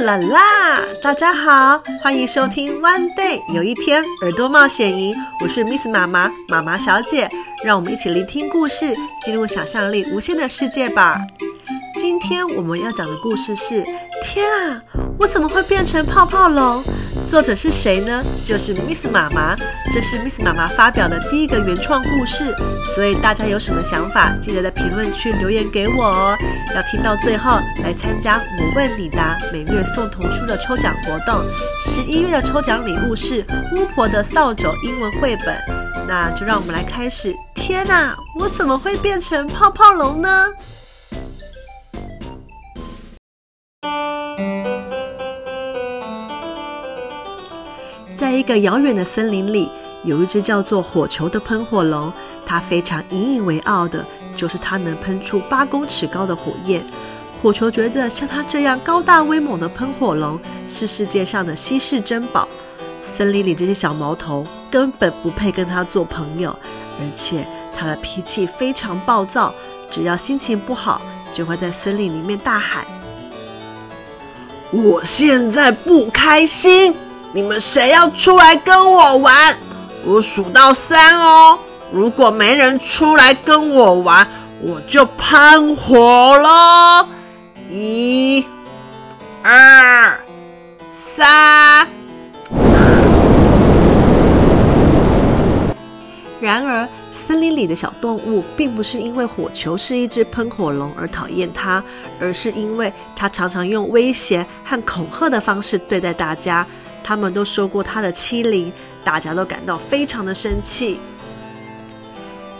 啦啦！大家好，欢迎收听 One Day 有一天耳朵冒险营，我是 Miss Mama 妈妈小姐，让我们一起聆听故事，进入想象力无限的世界吧。今天我们要讲的故事是天啊，我怎么会变成泡泡龙？作者是谁呢？就是 Miss Mama， 这是 Miss Mama 发表的第一个原创故事，所以大家有什么想法，记得在评论区留言给我哦。要听到最后，来参加我问你答每月送童书的抽奖活动。11月的抽奖礼物是巫婆的扫帚英文绘本。那就让我们来开始。天啊，我怎么会变成泡泡龙呢？在一个遥远的森林里，有一只叫做火球的喷火龙，它非常引以为傲的就是它能喷出8公尺高的火焰。火球觉得像它这样高大威猛的喷火龙是世界上的稀世珍宝，森林里这些小毛头根本不配跟它做朋友，而且它的脾气非常暴躁，只要心情不好就会在森林里面大喊：我现在不开心，你们谁要出来跟我玩？我数到3哦，如果没人出来跟我玩，我就喷火咯。1、2、3。然而，森林里的小动物并不是因为火球是一只喷火龙而讨厌它，而是因为它常常用威胁和恐吓的方式对待大家。他们都受过他的欺凌，大家都感到非常的生气。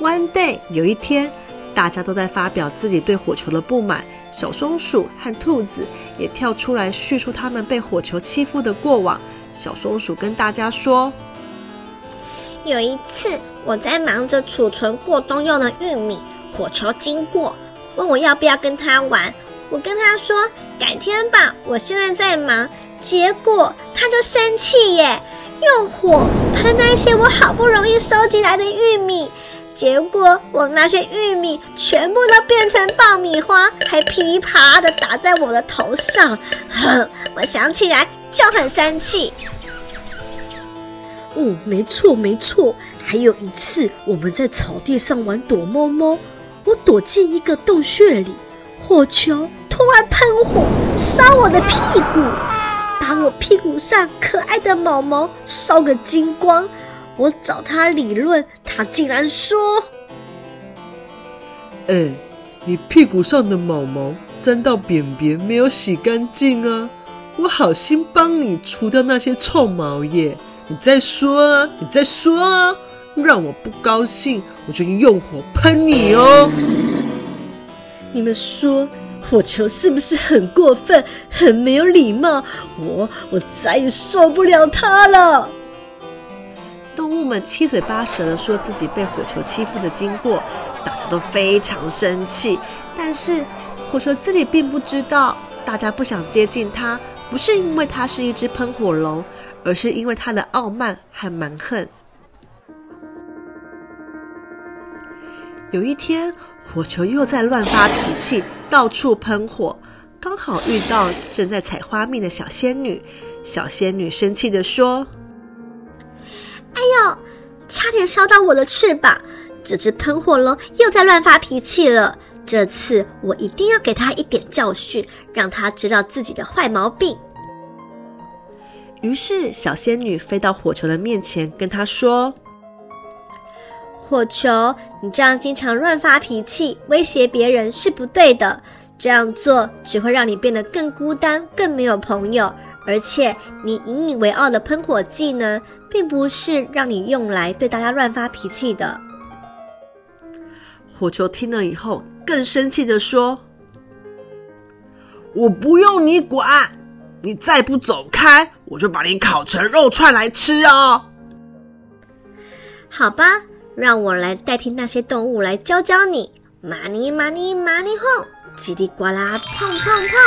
One day 有一天，大家都在发表自己对火球的不满，小松鼠和兔子也跳出来叙述他们被火球欺负的过往。小松鼠跟大家说：有一次，我在忙着储存过冬用的玉米，火球经过，问我要不要跟他玩。我跟他说：改天吧，我现在在忙。结果他就生气耶，用火喷那些我好不容易收集来的玉米，结果我那些玉米全部都变成爆米花，还噼啪的打在我的头上，我想起来就很生气。哦，没错，还有一次我们在草地上玩躲猫猫，我躲进一个洞穴里，火球突然喷火烧我的屁股，把我屁股上可爱的毛毛烧个精光，我找他理论，他竟然说：你屁股上的毛毛沾到便便没有洗干净啊，我好心帮你除掉那些臭毛耶，你再说啊，让我不高兴我就用火喷你哦。你们说火球是不是很过分，很没有礼貌？我再也受不了它了。动物们七嘴八舌的说自己被火球欺负的经过，大家都非常生气。但是火球自己并不知道，大家不想接近它，不是因为它是一只喷火龙，而是因为它的傲慢和蛮横。有一天，火球又在乱发脾气，到处喷火，刚好遇到正在采花蜜的小仙女。小仙女生气地说：哎呦，差点烧到我的翅膀，这只喷火龙又在乱发脾气了，这次我一定要给它一点教训，让它知道自己的坏毛病。于是小仙女飞到火球的面前，跟她说：火球，你这样经常乱发脾气，威胁别人是不对的。这样做只会让你变得更孤单，更没有朋友。而且，你引以为傲的喷火技能，并不是让你用来对大家乱发脾气的。火球听了以后，更生气地说：我不用你管，你再不走开，我就把你烤成肉串来吃哦。好吧。让我来代替那些动物来教教你，玛尼玛尼玛尼哄，叽里呱啦碰碰碰。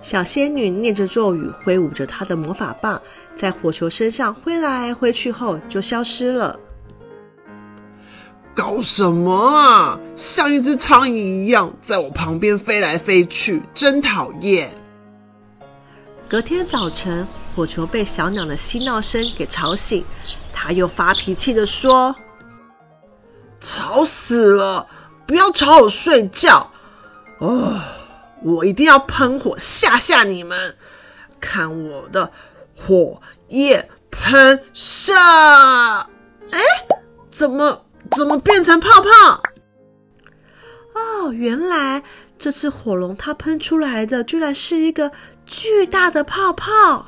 小仙女念着咒语，挥舞着她的魔法棒，在火球身上挥来挥去后就消失了。搞什么啊？像一只苍蝇一样在我旁边飞来飞去，真讨厌。隔天早晨，火球被小鸟的嬉闹声给吵醒，他又发脾气地说：吵死了，不要吵我睡觉哦！我一定要喷火吓吓你们，看我的火焰喷射！哎，怎么变成泡泡？哦，原来这只火龙它喷出来的居然是一个巨大的泡泡！哈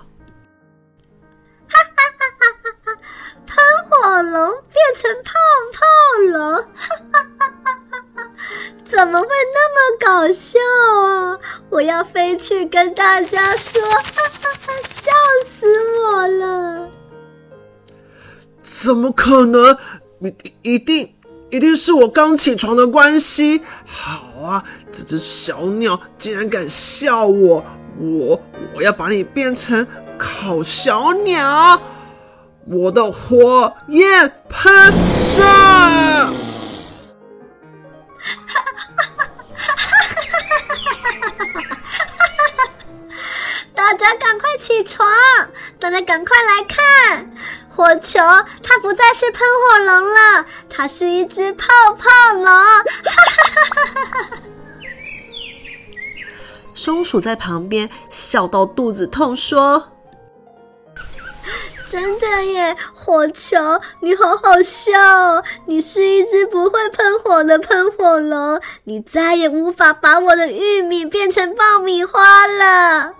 哈哈哈哈哈！喷火龙变成泡泡龙，哈哈哈哈哈哈！怎么会那么搞笑啊？我要飞去跟大家说，哈哈哈！笑死我了！怎么可能？一定是我刚起床的关系。好啊，这只小鸟竟然敢笑我，我要把你变成烤小鸟！我的火焰喷射！大家赶快起床，大家赶快来看！火球它不再是喷火龙了，它是一只泡泡龙！松鼠在旁边笑到肚子痛说：真的耶，火球，你好好笑哦！你是一只不会喷火的喷火龙，你再也无法把我的玉米变成爆米花了。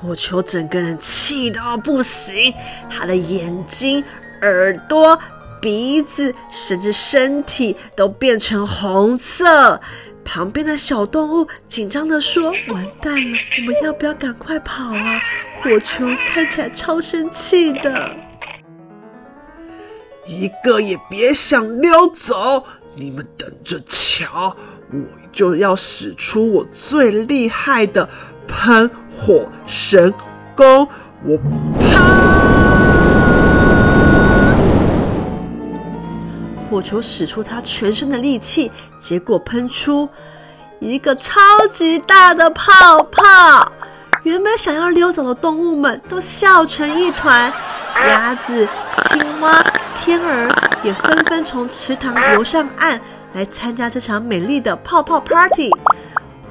火球整个人气到不行，他的眼睛、耳朵、鼻子，甚至身体都变成红色。旁边的小动物紧张地说：完蛋了，我们要不要赶快跑啊？火球看起来超生气的。一个也别想溜走，你们等着瞧，我就要使出我最厉害的喷火神功，我喷！火球使出他全身的力气，结果喷出一个超级大的泡泡。原本想要溜走的动物们都笑成一团，鸭子、青蛙、天鹅也纷纷从池塘游上岸，来参加这场美丽的泡泡 party。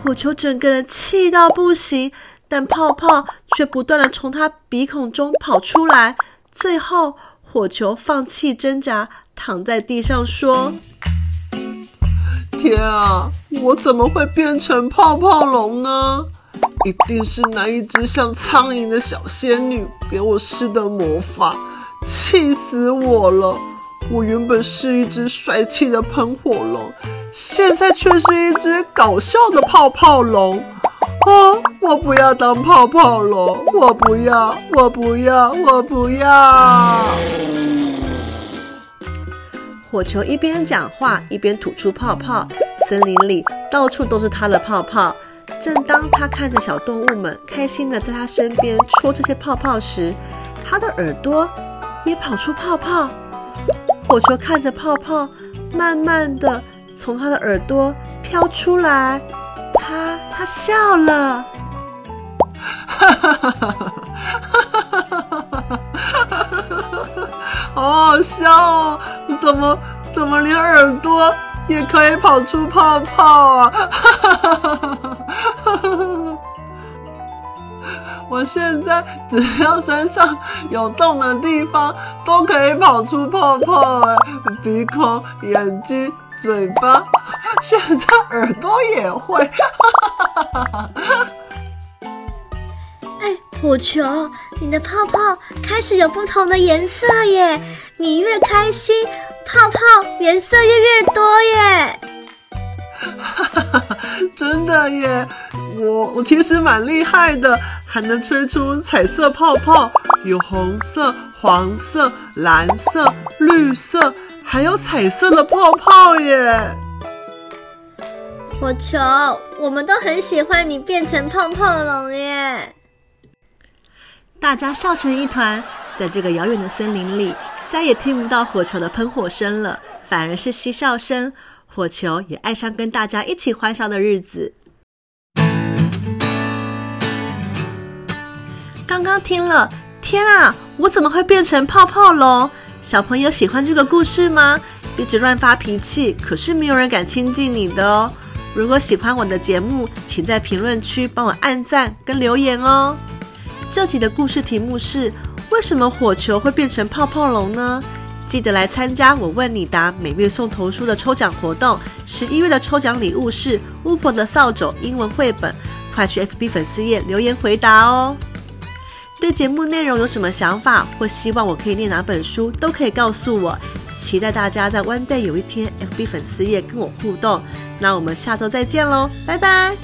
火球整个人气到不行，但泡泡却不断地从他鼻孔中跑出来。最后火球放弃挣扎，躺在地上说：天啊，我怎么会变成泡泡龙呢？一定是那一只像苍蝇的小仙女给我施的魔法，气死我了！我原本是一只帅气的喷火龙，现在却是一只搞笑的泡泡龙。哦，我不要当泡泡龙，我不要，我不要，我不要！火球一边讲话，一边吐出泡泡，森林里到处都是它的泡泡。正当他看着小动物们开心的在他身边戳这些泡泡时，他的耳朵也跑出泡泡。火球看着泡泡慢慢的从他的耳朵飘出来，他笑了，哈哈哈哈哈哈！好好笑哦，怎么连耳朵也可以跑出泡泡啊！哈哈哈哈哈！我现在只要身上有洞的地方都可以跑出泡泡，鼻孔、眼睛、嘴巴，现在耳朵也会。哎，火球，你的泡泡开始有不同的颜色耶！你越开心，泡泡颜色越多耶！真的耶，我其实蛮厉害的，还能吹出彩色泡泡，有红色、黄色、蓝色、绿色，还有彩色的泡泡耶！火球，我们都很喜欢你变成泡泡龙耶！大家笑成一团，在这个遥远的森林里，再也听不到火球的喷火声了，反而是嬉笑声。火球也爱上跟大家一起欢笑的日子。刚刚听了，天啊，我怎么会变成泡泡龙？小朋友喜欢这个故事吗？一直乱发脾气，可是没有人敢亲近你的哦。如果喜欢我的节目，请在评论区帮我按赞跟留言哦。这集的故事题目是为什么火球会变成泡泡龙呢？记得来参加我问你答每月送童书的抽奖活动，11月的抽奖礼物是巫婆的扫帚英文绘本，快去 FB 粉丝页留言回答哦。对节目内容有什么想法，或希望我可以念哪本书，都可以告诉我。期待大家在One Day有一天 FB 粉丝页跟我互动。那我们下周再见咯，拜拜。